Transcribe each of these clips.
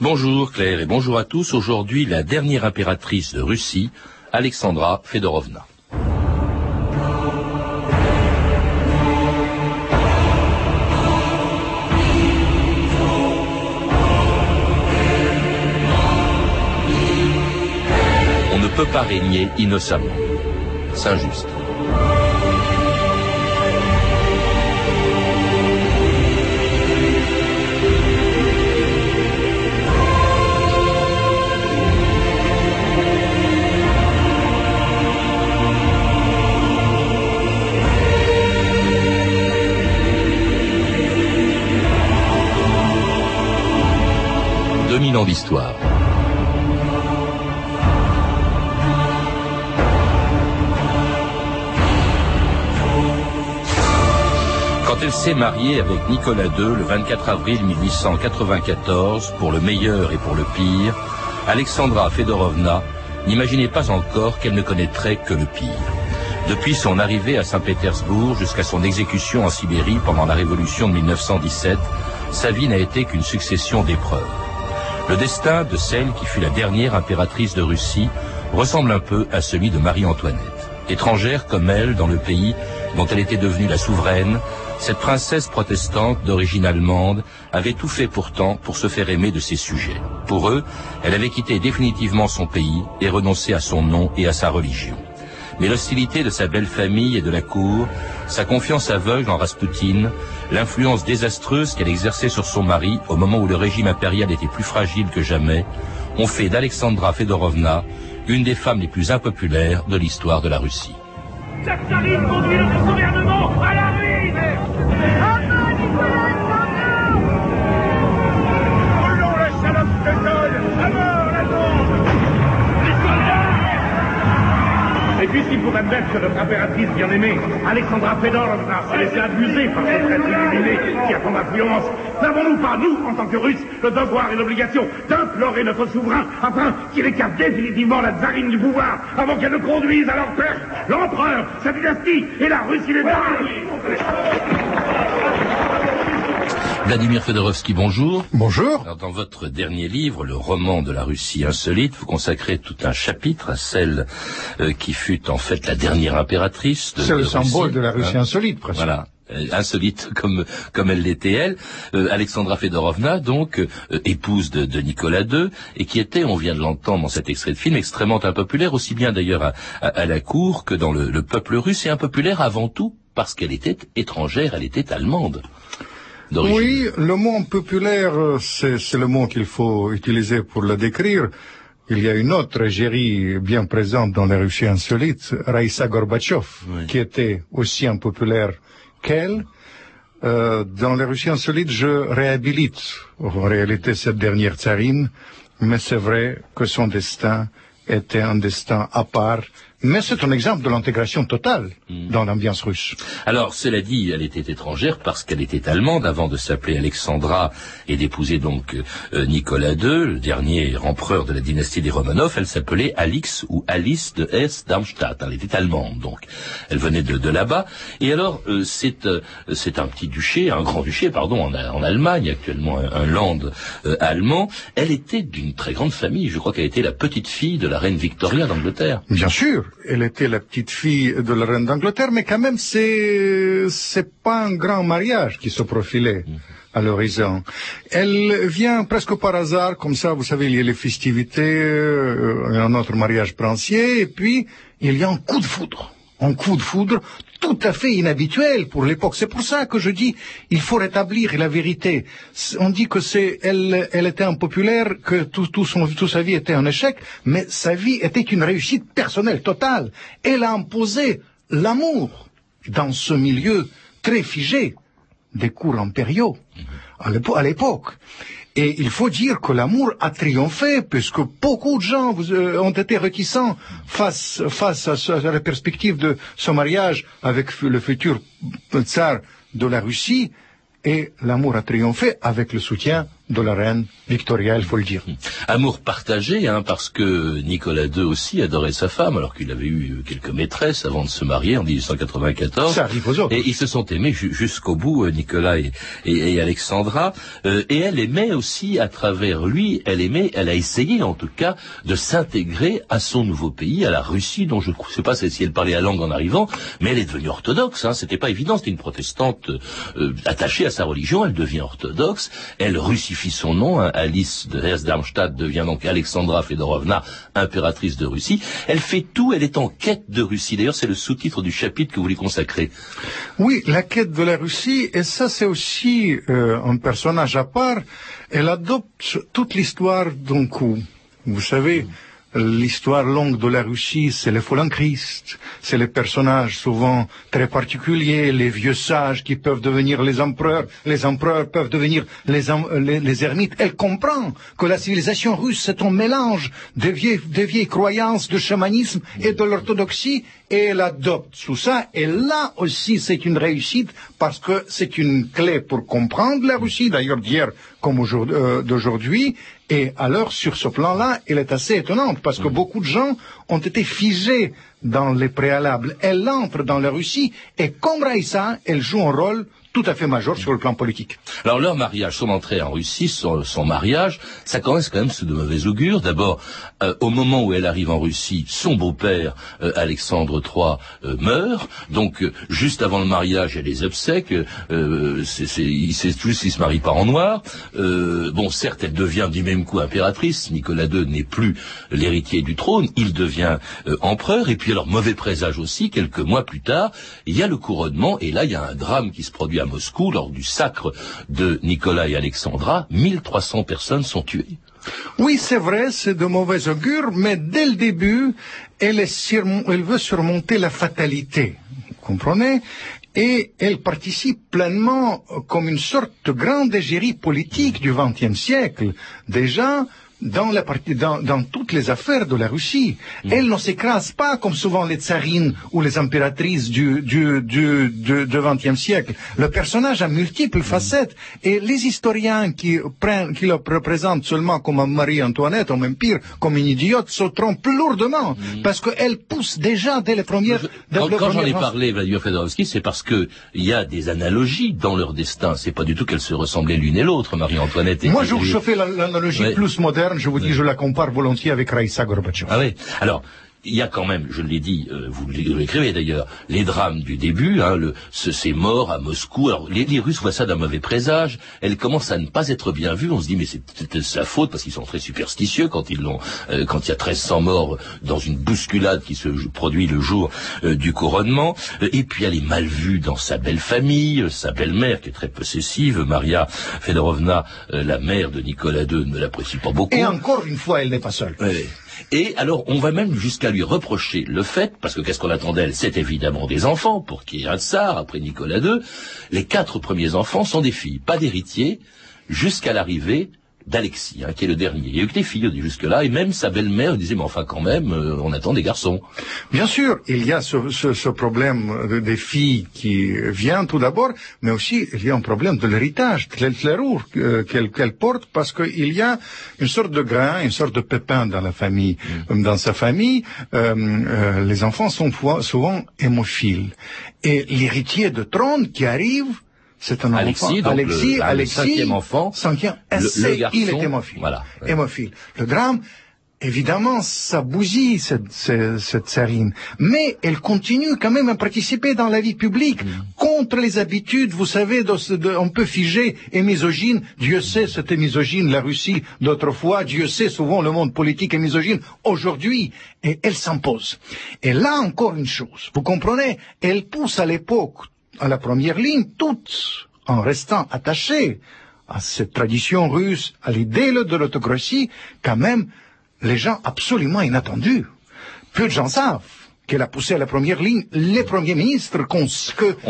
Bonjour Claire et bonjour à tous. Aujourd'hui, la dernière impératrice de Russie, Alexandra Fedorovna. On ne peut pas régner innocemment. C'est injuste. D'histoire. Quand elle s'est mariée avec Nicolas II le 24 avril 1894, pour le meilleur et pour le pire, Alexandra Fedorovna n'imaginait pas encore qu'elle ne connaîtrait que le pire. Depuis son arrivée à Saint-Pétersbourg jusqu'à son exécution en Sibérie pendant la Révolution de 1917, sa vie n'a été qu'une succession d'épreuves. Le destin de celle qui fut la dernière impératrice de Russie ressemble un peu à celui de Marie-Antoinette. Étrangère comme elle dans le pays dont elle était devenue la souveraine, cette princesse protestante d'origine allemande avait tout fait pourtant pour se faire aimer de ses sujets. Pour eux, elle avait quitté définitivement son pays et renoncé à son nom et à sa religion. Mais l'hostilité de sa belle famille et de la cour, sa confiance aveugle en Raspoutine, l'influence désastreuse qu'elle exerçait sur son mari au moment où le régime impérial était plus fragile que jamais, ont fait d'Alexandra Fedorovna une des femmes les plus impopulaires de l'histoire de la Russie. Sakharine conduit notre gouvernement à la ruine. Enfin, Nicolas, brûlons la salope de Tol, à mort la bombe. Les soldats. Et puisqu'il faut admettre que notre impératrice bien-aimée, Alexandra Fedorovna, se laissait abuser par ce traite illuminé qui a tant d'influence, n'avons-nous pas, nous, en tant que Russes, le devoir et l'obligation d'implorer notre souverain afin qu'il écarte définitivement la tsarine du pouvoir avant qu'elle ne conduise à leur perte l'empereur, sa dynastie et la Russie les Vladimir Fedorovski, bonjour. Bonjour. Alors, dans votre dernier livre, le roman de la Russie insolite, vous consacrez tout un chapitre à celle qui fut en fait la dernière impératrice de Russie. C'est le symbole de la Russie insolite, presque. Voilà. Insolite comme elle l'était elle, Alexandra Fedorovna, donc épouse de Nicolas II, et qui était, on vient de l'entendre dans cet extrait de film, extrêmement impopulaire, aussi bien d'ailleurs à la cour que dans le peuple russe, et impopulaire avant tout parce qu'elle était étrangère, elle était allemande. Oui, le mot populaire, c'est le mot qu'il faut utiliser pour la décrire. Il y a une autre égérie bien présente dans la Russie insolite, Raïssa Gorbatchev, oui, qui était aussi impopulaire qu'elle. Dans la Russie insolite, je réhabilite en réalité cette dernière tsarine, mais c'est vrai que son destin était un destin à part. Mais c'est un exemple de l'intégration totale dans l'ambiance russe. Alors, cela dit, elle était étrangère parce qu'elle était allemande avant de s'appeler Alexandra et d'épouser donc Nicolas II, le dernier empereur de la dynastie des Romanov. Elle s'appelait Alix ou Alice de Hesse-Darmstadt. Elle était allemande, donc. Elle venait de là-bas. Et alors, c'est un petit duché, un grand duché, pardon, en Allemagne, actuellement un land allemand. Elle était d'une très grande famille. Je crois qu'elle était la petite fille de la reine Victoria d'Angleterre. Bien sûr. Elle était la petite fille de la reine d'Angleterre, mais quand même, c'est pas un grand mariage qui se profilait à l'horizon. Elle vient presque par hasard, comme ça, vous savez, il y a les festivités, un autre mariage princier, et puis, il y a un coup de foudre tout à fait inhabituel pour l'époque. C'est pour ça que je dis, il faut rétablir la vérité. On dit que elle était impopulaire, que toute sa vie était un échec, mais sa vie était une réussite personnelle totale. Elle a imposé l'amour dans ce milieu très figé des cours impériaux à l'époque. Et il faut dire que l'amour a triomphé, puisque beaucoup de gens ont été réticents face à la perspective de ce mariage avec le futur tsar de la Russie, et l'amour a triomphé avec le soutien de la reine Victoria il faut le dire. Amour partagé, hein, parce que Nicolas II aussi adorait sa femme, alors qu'il avait eu quelques maîtresses avant de se marier en 1894. Ça arrive aux autres. Et ils se sont aimés jusqu'au bout, Nicolas et Alexandra. Et elle aimait aussi, à travers lui, elle a essayé en tout cas de s'intégrer à son nouveau pays, à la Russie, dont je ne sais pas si elle parlait la langue en arrivant, mais elle est devenue orthodoxe, hein, c'était pas évident, c'était une protestante attachée à sa religion, elle devient orthodoxe, elle russifie son nom, hein, Alice de Hesse-Darmstadt devient donc Alexandra Fedorovna, impératrice de Russie, elle fait tout, elle est en quête de Russie, d'ailleurs c'est le sous-titre du chapitre que vous lui consacrez. Oui, la quête de la Russie, et ça c'est aussi un personnage à part, elle adopte toute l'histoire d'un coup, vous savez. L'histoire longue de la Russie, c'est les folies en Christ, c'est les personnages souvent très particuliers, les vieux sages qui peuvent devenir les empereurs peuvent devenir les ermites. Elle comprend que la civilisation russe, c'est un mélange des vieilles croyances, de chamanisme et de l'orthodoxie, et elle adopte tout ça. Et là aussi, c'est une réussite, parce que c'est une clé pour comprendre la Russie, d'ailleurs d'hier comme d'aujourd'hui. Et alors, sur ce plan-là, elle est assez étonnante, parce que beaucoup de gens ont été figés dans les préalables. Elle entre dans la Russie, et comme Raïssa, elle joue un rôle tout à fait majeur sur le plan politique. Alors leur mariage, son entrée en Russie, son mariage, ça commence quand même sous de mauvais augures. D'abord, au moment où elle arrive en Russie, son beau-père, Alexandre III, meurt. Donc, juste avant le mariage, elle les obsèques. Il sait tous s'il se marie pas en noir. Bon, certes, elle devient du même coup impératrice. Nicolas II n'est plus l'héritier du trône. Il devient empereur. Et puis alors, mauvais présage aussi, quelques mois plus tard, il y a le couronnement. Et là, il y a un drame qui se produit à Moscou, lors du sacre de Nicolas et Alexandra, 1300 personnes sont tuées. Oui, c'est vrai, c'est de mauvais augure, mais dès le début, elle veut surmonter la fatalité, vous comprenez ? Et elle participe pleinement comme une sorte de grande égérie politique du XXe siècle, déjà dans toutes les affaires de la Russie. Elle ne s'écrase pas comme souvent les tsarines ou les impératrices du XXe siècle. Le personnage a multiples facettes, et les historiens qui le représentent seulement comme Marie-Antoinette, ou même pire, comme une idiote, se trompent lourdement, parce qu'elle pousse déjà dès les premières... Quand j'en ai parlé, Vladimir Fedorovski, c'est parce que il y a des analogies dans leur destin. C'est pas du tout qu'elles se ressemblaient l'une et l'autre, Marie-Antoinette et... Moi, je fais l'analogie plus moderne, je vous dis, je la compare volontiers avec Raïssa Gorbatchev. Ah oui. Alors, il y a quand même, je l'ai dit, vous l'écrivez d'ailleurs, les drames du début, hein, ces morts à Moscou. Alors, les Russes voient ça d'un mauvais présage, elles commencent à ne pas être bien vues, on se dit, mais c'est peut-être sa faute, parce qu'ils sont très superstitieux quand il y a 1300 morts dans une bousculade qui se produit le jour du couronnement. Et puis elle est mal vue dans sa belle famille, sa belle-mère qui est très possessive, Maria Fedorovna, la mère de Nicolas II, ne l'apprécie pas beaucoup. Et encore une fois, elle n'est pas seule. Oui. Et alors, on va même jusqu'à lui reprocher le fait, parce que qu'est-ce qu'on attend d'elle? C'est évidemment des enfants, pour qu'il y ait un tsar après Nicolas II. Les 4 premiers enfants sont des filles, pas d'héritiers, jusqu'à l'arrivée d'Alexis, hein, qui est le dernier. Il y a eu que des filles jusque-là, et même sa belle-mère disait, mais enfin quand même, on attend des garçons. Bien sûr, il y a ce problème des filles qui vient tout d'abord, mais aussi il y a un problème de l'héritage, qu'elle porte, parce qu'il y a une sorte de grain, une sorte de pépin dans la famille. Dans sa famille, les enfants sont souvent hémophiles. Et l'héritier de trône qui arrive, c'est un enfant, Alexis, le 5e enfant, le garçon, il est hémophile. Voilà, ouais. Hémophile. Le drame, évidemment, ça bousille cette tsarine, mais elle continue quand même à participer dans la vie publique, contre les habitudes, vous savez, un peu figées et misogynes. Dieu sait, c'était misogyne, la Russie d'autrefois, Dieu sait, souvent le monde politique est misogyne aujourd'hui, et elle s'impose. Et là encore une chose, vous comprenez, elle pousse à l'époque, à la première ligne, toutes en restant attachées à cette tradition russe, à l'idée de l'autocratie, quand même, les gens absolument inattendus. Peu de gens savent. qu'elle a poussé à la première ligne les premiers ministres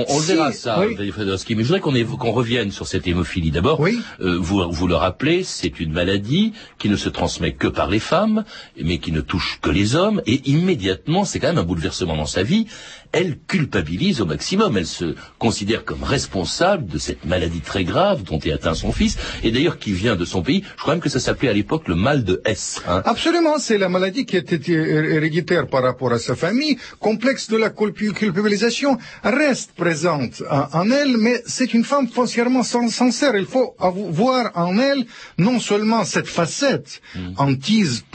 on verra ça, oui. Valérie Fredowski, mais je voudrais qu'on revienne sur cette hémophilie d'abord. Oui. Vous le rappelez, c'est une maladie qui ne se transmet que par les femmes, mais qui ne touche que les hommes, et immédiatement, c'est quand même un bouleversement dans sa vie. Elle culpabilise au maximum, elle se considère comme responsable de cette maladie très grave dont est atteint son fils, et d'ailleurs qui vient de son pays. Je crois même que ça s'appelait à l'époque le mal de Hesse. Hein. Absolument, c'est la maladie qui était héréditaire par rapport à sa famille. Complexe de la culpabilisation reste présente en elle, mais c'est une femme foncièrement sincère. Il faut voir en elle non seulement cette facette hantise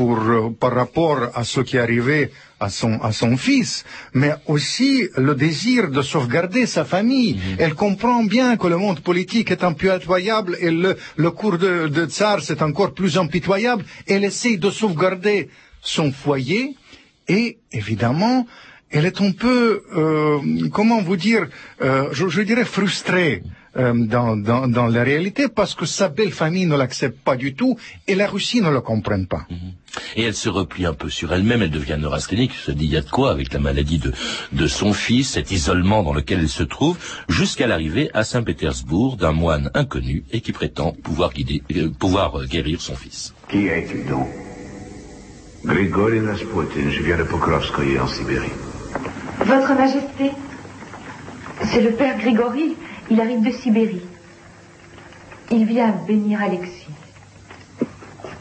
par rapport à ce qui est arrivé à son fils, mais aussi le désir de sauvegarder sa famille. Elle comprend bien que le monde politique est impitoyable et le cours de Tsar c'est encore plus impitoyable. Elle essaye de sauvegarder son foyer et évidemment elle est un peu je dirais frustrée dans la réalité, parce que sa belle famille ne l'accepte pas du tout et la Russie ne le comprend pas. Et elle se replie un peu sur elle-même, elle devient neurasthénique, elle se dit il y a de quoi avec la maladie de son fils, cet isolement dans lequel elle se trouve, jusqu'à l'arrivée à Saint-Pétersbourg d'un moine inconnu et qui prétend pouvoir guérir son fils. Qui es-tu donc? Grigory Rasputin, je viens de Pokrovskoye en Sibérie. Votre Majesté, c'est le père Grigory. Il arrive de Sibérie. Il vient bénir Alexis.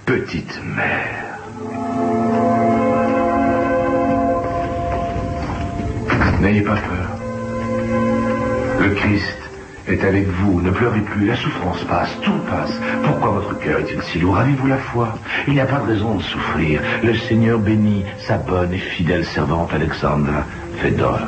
Petite mère. N'ayez pas peur. Le Christ est avec vous. Ne pleurez plus. La souffrance passe. Tout passe. Pourquoi votre cœur est-il si lourd? Avez-vous la foi? Il n'y a pas de raison de souffrir. Le Seigneur bénit sa bonne et fidèle servante Alexandra Fedor.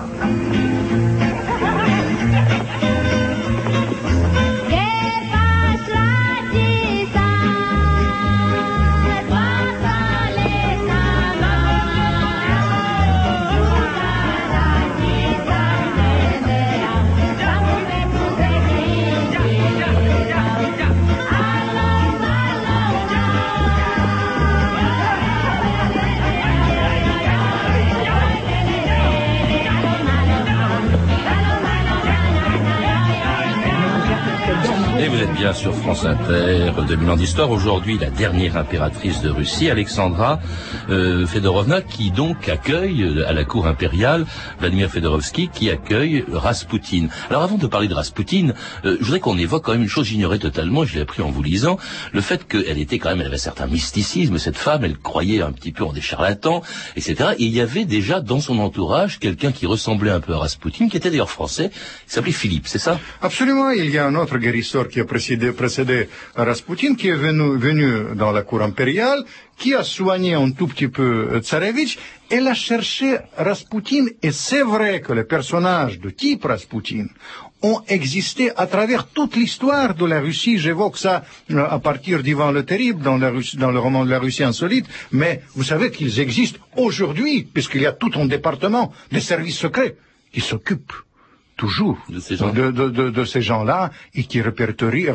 Bien sur France Inter, 2000 ans d'histoire. Aujourd'hui, la dernière impératrice de Russie, Alexandra Fedorovna, qui donc accueille à la cour impériale Vladimir Fedorovski, qui accueille Rasputin. Alors avant de parler de Rasputin, je voudrais qu'on évoque quand même une chose que j'ignorais totalement, je l'ai appris en vous lisant, le fait qu'elle était quand même, elle avait un certain mysticisme, cette femme, elle croyait un petit peu en des charlatans, etc. Et il y avait déjà dans son entourage quelqu'un qui ressemblait un peu à Rasputin, qui était d'ailleurs français, qui s'appelait Philippe, c'est ça? Absolument, il y a un autre guérisseur qui a précédé Rasputin, qui est venu dans la cour impériale, qui a soigné un tout petit peu Tsarevitch. Elle a cherché Rasputin, et c'est vrai que les personnages de type Rasputin ont existé à travers toute l'histoire de la Russie. J'évoque ça à partir d'Ivan le Terrible dans le roman de la Russie insolite, mais vous savez qu'ils existent aujourd'hui, puisqu'il y a tout un département des services secrets qui s'occupe toujours de ces gens-là et qui répertorient.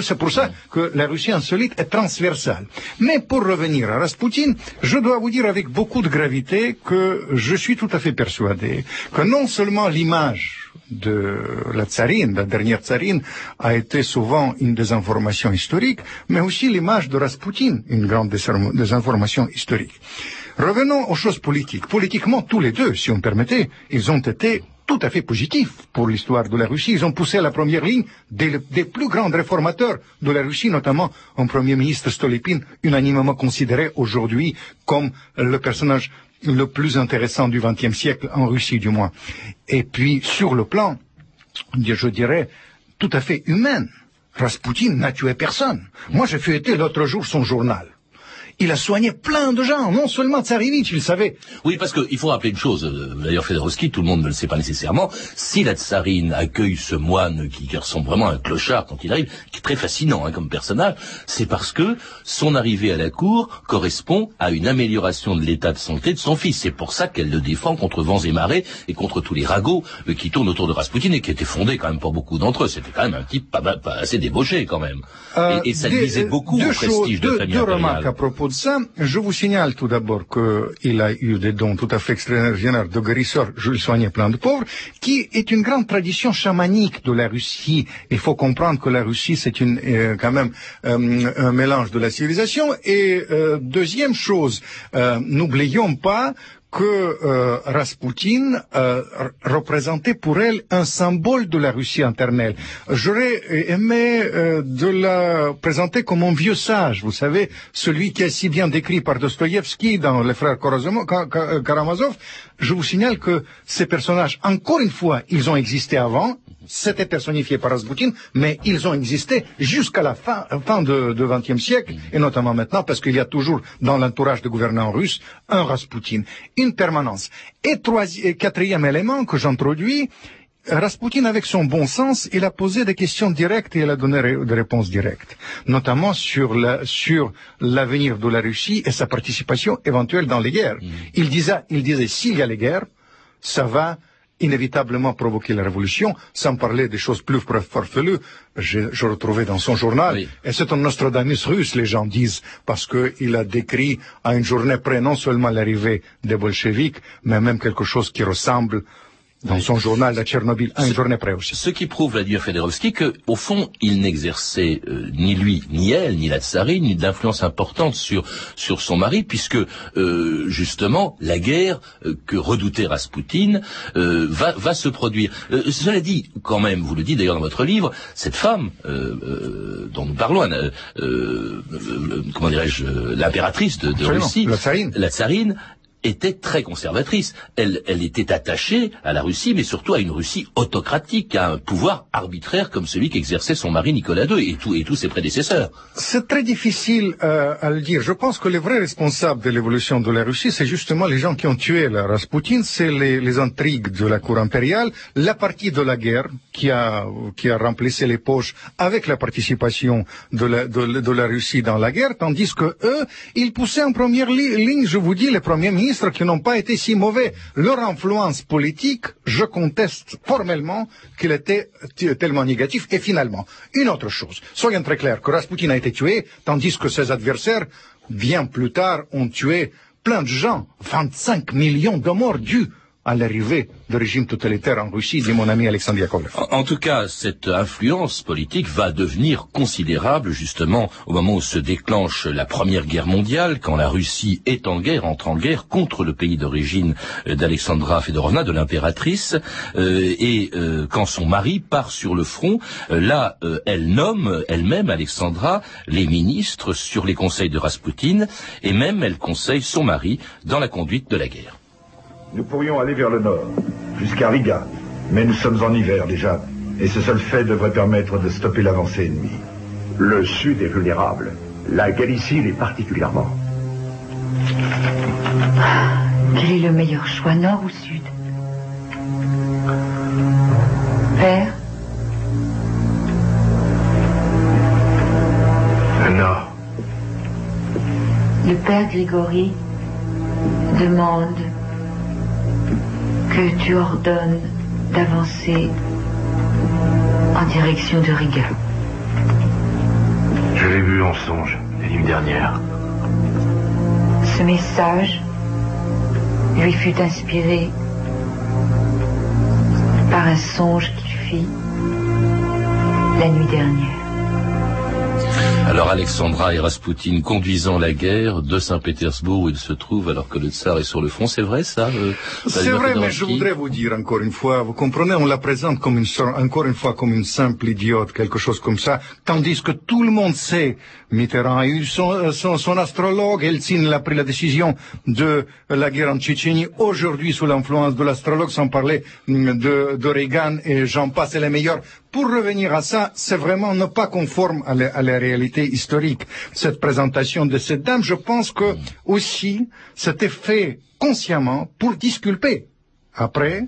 C'est pour ça que la Russie insolite est transversale. Mais pour revenir à Rasputin, je dois vous dire avec beaucoup de gravité que je suis tout à fait persuadé que non seulement l'image de la tsarine, la dernière tsarine, a été souvent une désinformation historique, mais aussi l'image de Rasputin, une grande désinformation historique. Revenons aux choses politiques. Politiquement, tous les deux, si vous me permettez, ils ont été tout à fait positif pour l'histoire de la Russie. Ils ont poussé à la première ligne des plus grands réformateurs de la Russie, notamment un premier ministre Stolypine, unanimement considéré aujourd'hui comme le personnage le plus intéressant du XXe siècle, en Russie du moins. Et puis, sur le plan, je dirais, tout à fait humain, Rasputin n'a tué personne. Moi, j'ai feuilleté l'autre jour son journal. Il a soigné plein de gens, non seulement Tsarevitch, il savait. Oui, parce qu'il faut rappeler une chose, d'ailleurs Fedorovski, tout le monde ne le sait pas nécessairement, si la tsarine accueille ce moine qui ressemble vraiment à un clochard quand il arrive, qui est très fascinant comme personnage, c'est parce que son arrivée à la cour correspond à une amélioration de l'état de santé de son fils. C'est pour ça qu'elle le défend contre vents et marées et contre tous les ragots qui tournent autour de Rasputin et qui étaient fondés quand même pour beaucoup d'entre eux. C'était quand même un type pas assez débauché quand même. Et ça nuisait beaucoup au prestige de la famille impériale. Deux remarques à propos propos de ça, je vous signale tout d'abord qu'il a eu des dons tout à fait extraordinaires de guérisseur, Jules Soignet, plein de pauvres, qui est une grande tradition chamanique de la Russie. Il faut comprendre que la Russie, c'est une quand même un mélange de la civilisation. Et deuxième chose, n'oublions pas que Raspoutine représentait pour elle un symbole de la Russie internelle. J'aurais aimé de la présenter comme un vieux sage, vous savez, celui qui est si bien décrit par Dostoïevski dans Les Frères Karamazov. Je vous signale que ces personnages, encore une fois, ils ont existé avant, c'était personnifié par Raspoutine, mais ils ont existé jusqu'à la fin de XXe siècle, et notamment maintenant, parce qu'il y a toujours dans l'entourage de gouvernants russes un Raspoutine. Une permanence. Et quatrième élément que j'introduis, Raspoutine, avec son bon sens, il a posé des questions directes et il a donné des réponses directes, notamment sur l'avenir de la Russie et sa participation éventuelle dans les guerres. Il disait, s'il y a les guerres, ça va inévitablement provoquer la révolution, sans parler des choses plus farfelues. Je retrouvais dans son journal, oui. Et c'est un Nostradamus russe, les gens disent, parce qu'il a décrit à une journée près non seulement l'arrivée des bolcheviks, mais même quelque chose qui ressemble dans oui. Son journal à Tchernobyl à une journée près aussi. Ce qui prouve, Vladimir Fedorovski, qu'au fond, il n'exerçait ni lui, ni elle, ni la tsarine, ni d'influence importante sur son mari, puisque justement, la guerre que redoutait Raspoutine va se produire. Cela dit, quand même, vous le dites d'ailleurs dans votre livre, cette femme dont nous parlons, comment dirais-je, l'impératrice de Russie, la tsarine, était très conservatrice. Elle était attachée à la Russie, mais surtout à une Russie autocratique, à un pouvoir arbitraire comme celui qu'exerçait son mari Nicolas II et tous ses prédécesseurs. C'est très difficile à le dire. Je pense que les vrais responsables de l'évolution de la Russie, c'est justement les gens qui ont tué la Raspoutine, c'est les intrigues de la cour impériale, la partie de la guerre qui a remplacé les poches avec la participation de la Russie dans la guerre, tandis que eux, ils poussaient en première ligne, je vous dis, les premiers ministres qui n'ont pas été si mauvais. Leur influence politique, je conteste formellement qu'elle était tellement négative. Et finalement, une autre chose. Soyons très clairs que Raspoutine a été tué, tandis que ses adversaires, bien plus tard, ont tué plein de gens. 25 millions de morts dus à l'arrivée de régime totalitaire en Russie, dit mon ami Alexandre Yakovlev. En tout cas, cette influence politique va devenir considérable, justement, au moment où se déclenche la Première Guerre mondiale, quand la Russie entre en guerre contre le pays d'origine d'Alexandra Fedorovna, de l'impératrice, et quand son mari part sur le front, elle nomme elle-même, Alexandra, les ministres sur les conseils de Raspoutine, et même elle conseille son mari dans la conduite de la guerre. Nous pourrions aller vers le nord, jusqu'à Riga, mais nous sommes en hiver déjà, et ce seul fait devrait permettre de stopper l'avancée ennemie. Le sud est vulnérable, la Galicie l'est particulièrement. Quel est le meilleur choix, nord ou sud? Vers le nord. Le père Grigori demande que tu ordonnes d'avancer en direction de Riga. Je l'ai vu en songe la nuit dernière. Ce message lui fut inspiré par un songe qu'il fit la nuit dernière. Alors Alexandra et Raspoutine conduisant la guerre de Saint-Pétersbourg où ils se trouvent alors que le tsar est sur le front, c'est vrai ça C'est vrai, mais je voudrais vous dire encore une fois, vous comprenez, on la présente comme une simple idiote, quelque chose comme ça, tandis que tout le monde sait, Mitterrand a eu son astrologue, Eltsine a pris la décision de la guerre en Tchétchénie, aujourd'hui sous l'influence de l'astrologue, sans parler de Reagan et j'en passe, c'est les meilleurs. Pour revenir à ça, c'est vraiment ne pas conforme à la réalité historique. Cette présentation de cette dame, je pense que aussi, c'était fait consciemment pour disculper. Après,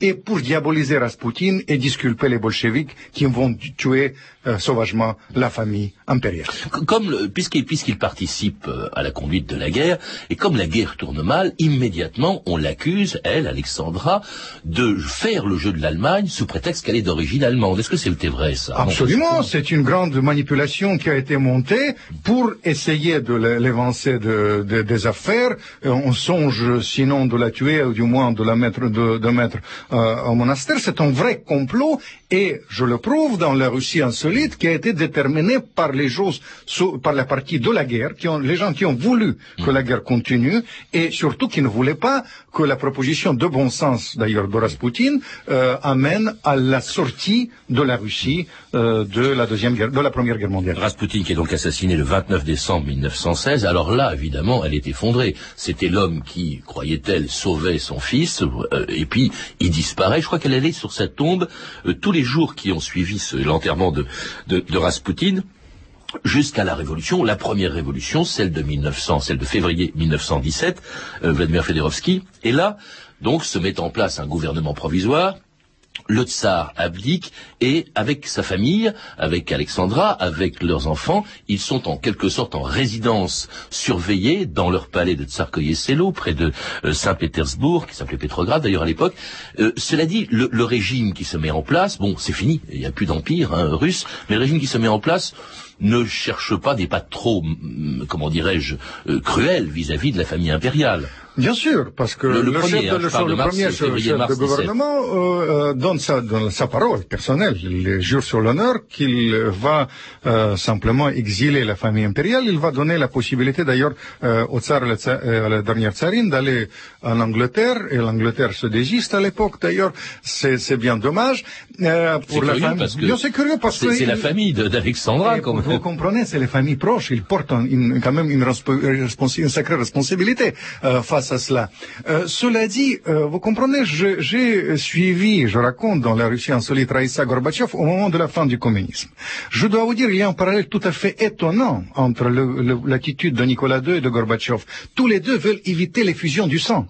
et pour diaboliser Raspoutine et disculper les bolcheviks qui vont tuer sauvagement la famille impériale. Puisqu'il participe à la conduite de la guerre, et comme la guerre tourne mal, immédiatement on l'accuse, elle, Alexandra, de faire le jeu de l'Allemagne sous prétexte qu'elle est d'origine allemande. Est-ce que c'était vrai, ça? Absolument, c'est une grande manipulation qui a été montée pour essayer de l'évincer des affaires. On songe sinon de la tuer, ou du moins de la mettre au monastère. C'est un vrai complot, et je le prouve dans la Russie insolite, qui a été déterminée par les choses, par la partie de la guerre, les gens qui ont voulu que la guerre continue, et surtout qui ne voulaient pas que la proposition de bon sens, d'ailleurs, de Raspoutine, amène à la sortie de la Russie de la Première Guerre mondiale. Raspoutine qui est donc assassiné le 29 décembre 1916, alors là, évidemment, elle est effondrée. C'était l'homme qui, croyait-elle, sauvait son fils, et puis il disparaît. Je crois qu'elle allait sur sa tombe tous les jours qui ont suivi l'enterrement de Raspoutine, jusqu'à la révolution, la première révolution, celle de février 1917, Vladimir Fedorovski. Et là, donc, se met en place un gouvernement provisoire. Le tsar abdique, et avec sa famille, avec Alexandra, avec leurs enfants, ils sont en quelque sorte en résidence surveillée dans leur palais de Tsarskoïe Selo, près de Saint-Pétersbourg, qui s'appelait Pétrograd d'ailleurs à l'époque. Cela dit, le régime qui se met en place, bon, c'est fini, il n'y a plus d'empire russe, mais le régime qui se met en place ne cherche pas des pas trop, comment dirais-je, cruels vis-à-vis de la famille impériale. Bien sûr, parce que le premier chef de gouvernement donne sa parole personnelle, il jure sur l'honneur qu'il va simplement exiler la famille impériale. Il va donner la possibilité d'ailleurs au tsar, à la dernière tsarine, d'aller en Angleterre, et l'Angleterre se désiste à l'époque d'ailleurs. C'est bien dommage. C'est la famille d'Alexandra. Vous comprenez, c'est les familles proches, ils portent quand même une sacrée responsabilité face à cela. Cela dit, vous comprenez, j'ai suivi, je raconte dans la Russie insolite, Raïssa Gorbatchev au moment de la fin du communisme. Je dois vous dire, il y a un parallèle tout à fait étonnant entre l'attitude de Nicolas II et de Gorbatchev. Tous les deux veulent éviter les fusions du sang.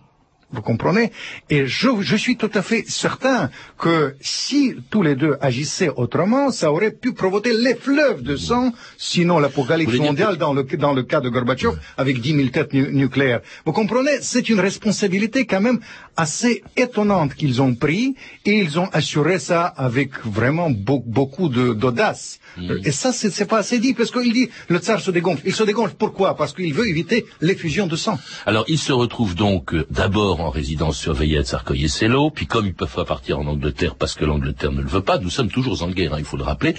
Vous comprenez? Et je suis tout à fait certain que si tous les deux agissaient autrement, ça aurait pu provoquer les fleuves de sang, sinon l'apocalypse mondiale dans le cas de Gorbatchev, avec 10 000 têtes nucléaires. Vous comprenez? C'est une responsabilité quand même assez étonnante qu'ils ont pris, et ils ont assuré ça avec vraiment beaucoup d'audace. Et ça, c'est pas assez dit, parce qu'il dit, le tsar se dégonfle. Il se dégonfle pourquoi? Parce qu'il veut éviter l'effusion de sang. Alors, il se retrouve donc, d'abord, en résidence surveillée à Tsarskoïe Selo, puis comme ils ne peuvent pas partir en Angleterre parce que l'Angleterre ne le veut pas, nous sommes toujours en guerre, il faut le rappeler.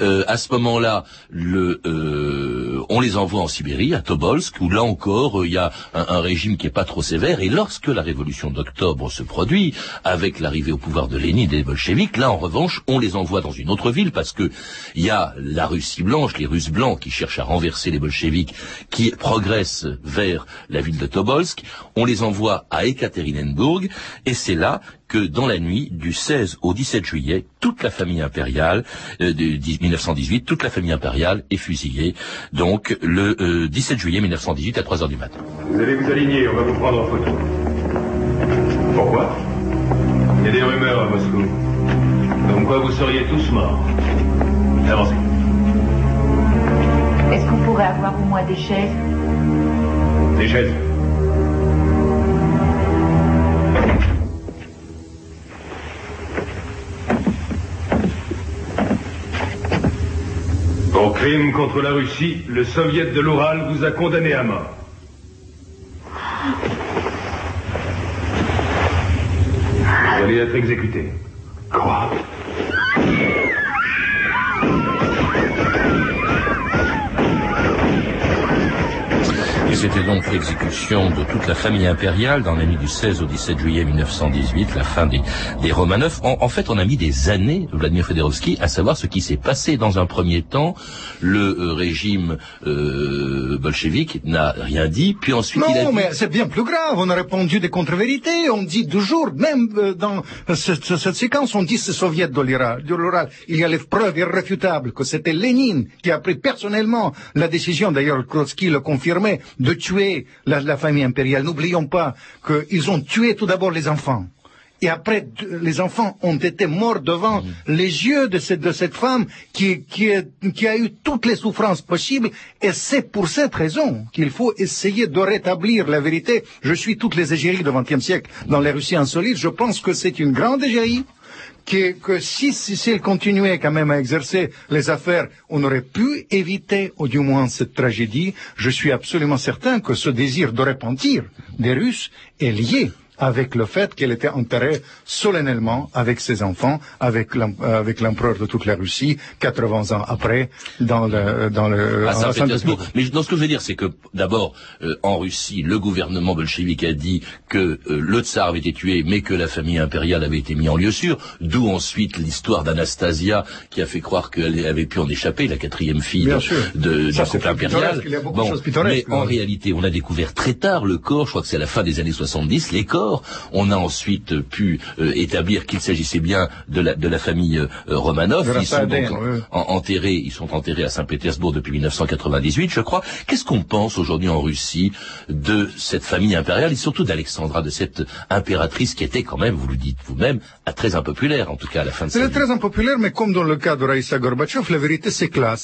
À ce moment-là, on les envoie en Sibérie, à Tobolsk, où là encore, il y a un régime qui n'est pas trop sévère, et lorsque la révolution d'octobre se produit, avec l'arrivée au pouvoir de Lénine et des bolcheviks, là en revanche, on les envoie dans une autre ville, parce que il y a la Russie blanche, les Russes blancs qui cherchent à renverser les bolcheviks, qui progressent vers la ville de Tobolsk. On les envoie à Ekaterinenburg, et c'est là que dans la nuit du 16 au 17 juillet, toute la famille impériale de 1918, toute la famille impériale est fusillée, donc le 17 juillet 1918 à 3h du matin. Vous allez vous aligner, on va vous prendre en photo. Pourquoi? Il y a des rumeurs à Moscou, comme quoi vous seriez tous morts. Avancez. Est-ce qu'on pourrait avoir au moins des chaises? Des chaises? Pour crime contre la Russie, le Soviet de l'Oural vous a condamné à mort. Vous allez être exécuté. Quoi? C'était donc l'exécution de toute la famille impériale dans la nuit du 16 au 17 juillet 1918, la fin des Romanov. En fait, on a mis des années, Vladimir Fedorovski, à savoir ce qui s'est passé. Dans un premier temps, le régime bolchevique n'a rien dit, puis ensuite mais c'est bien plus grave, on a répondu des contre-vérités, on dit toujours, même dans cette séquence, on dit c'est soviet de l'Oural. Il y a les preuves irréfutables que c'était Lénine qui a pris personnellement la décision, d'ailleurs Trotsky le confirmait, de tuer la famille impériale. N'oublions pas qu'ils ont tué tout d'abord les enfants. Et après, les enfants ont été morts devant les yeux de cette femme qui a eu toutes les souffrances possibles. Et c'est pour cette raison qu'il faut essayer de rétablir la vérité. Je suis toutes les Égéries du XXe siècle dans les Russies insolites. Je pense que c'est une grande Égérie. Que si elle continuait quand même à exercer les affaires, on aurait pu éviter, ou du moins, cette tragédie. Je suis absolument certain que ce désir de repentir des Russes est lié avec le fait qu'elle était enterrée solennellement avec ses enfants, avec l'empereur de toute la Russie, 80 ans après, à Saint-Pétersbourg. Mais dans ce que je veux dire, c'est que, d'abord, en Russie, le gouvernement bolchevique a dit que le tsar avait été tué, mais que la famille impériale avait été mise en lieu sûr, d'où ensuite l'histoire d'Anastasia, qui a fait croire qu'elle avait pu en échapper, la quatrième fille du couple impérial. Mais en réalité, on a découvert très tard le corps, je crois que c'est à la fin des années 70, les corps. On a ensuite pu établir qu'il s'agissait bien de la famille Romanov. Ils sont donc enterrés à Saint-Pétersbourg depuis 1998, je crois. Qu'est-ce qu'on pense aujourd'hui en Russie de cette famille impériale et surtout d'Alexandra, de cette impératrice qui était quand même, vous le dites vous-même, très impopulaire, en tout cas à la fin de sa vie. Elle est très impopulaire, mais comme dans le cas de Raïssa Gorbatchev, la vérité s'éclate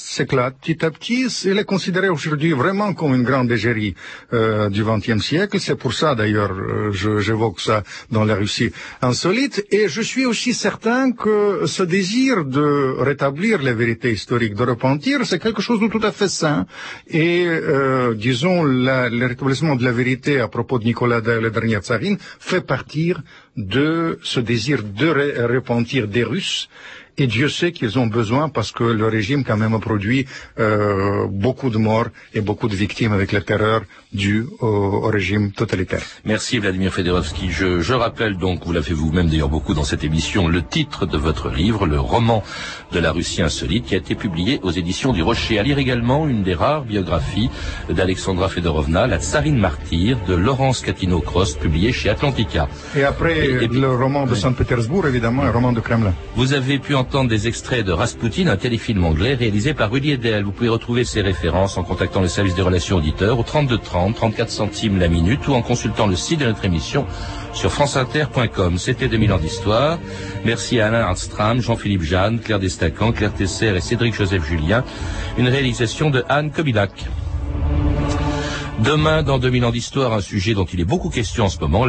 petit à petit. Elle est considérée aujourd'hui vraiment comme une grande égérie du XXe siècle. C'est pour ça d'ailleurs, j'évoque ça dans la Russie insolite. Et je suis aussi certain que ce désir de rétablir la vérité historique, de repentir, c'est quelque chose de tout à fait sain. Et disons, le rétablissement de la vérité à propos de Nicolas, la dernière tsarine, fait partie de ce désir de repentir des Russes. Et Dieu sait qu'ils ont besoin, parce que le régime quand même a produit beaucoup de morts et beaucoup de victimes avec la terreur due au régime totalitaire. Merci Vladimir Fedorovski. Je rappelle donc, vous l'avez fait vous-même d'ailleurs beaucoup dans cette émission, le titre de votre livre, le roman de la Russie insolite, qui a été publié aux éditions du Rocher. À lire également une des rares biographies d'Alexandra Fedorovna, La tsarine martyre, de Laurence Catino-Cross, publiée chez Atlantica. Et après le roman de Saint-Pétersbourg, évidemment, un roman de Kremlin. Vous avez pu entendre des extraits de Raspoutine, un téléfilm anglais réalisé par Uli Edel. Vous pouvez retrouver ces références en contactant le service des relations auditeurs au 32 30, 34 centimes la minute, ou en consultant le site de notre émission sur franceinter.com. C'était 2000 ans d'histoire. Merci à Alain Arnstram, Jean-Philippe Jeanne, Claire Destacan, Claire Tesser et Cédric-Joseph Julien. Une réalisation de Anne Kobilac. Demain, dans 2000 ans d'histoire, un sujet dont il est beaucoup question en ce moment.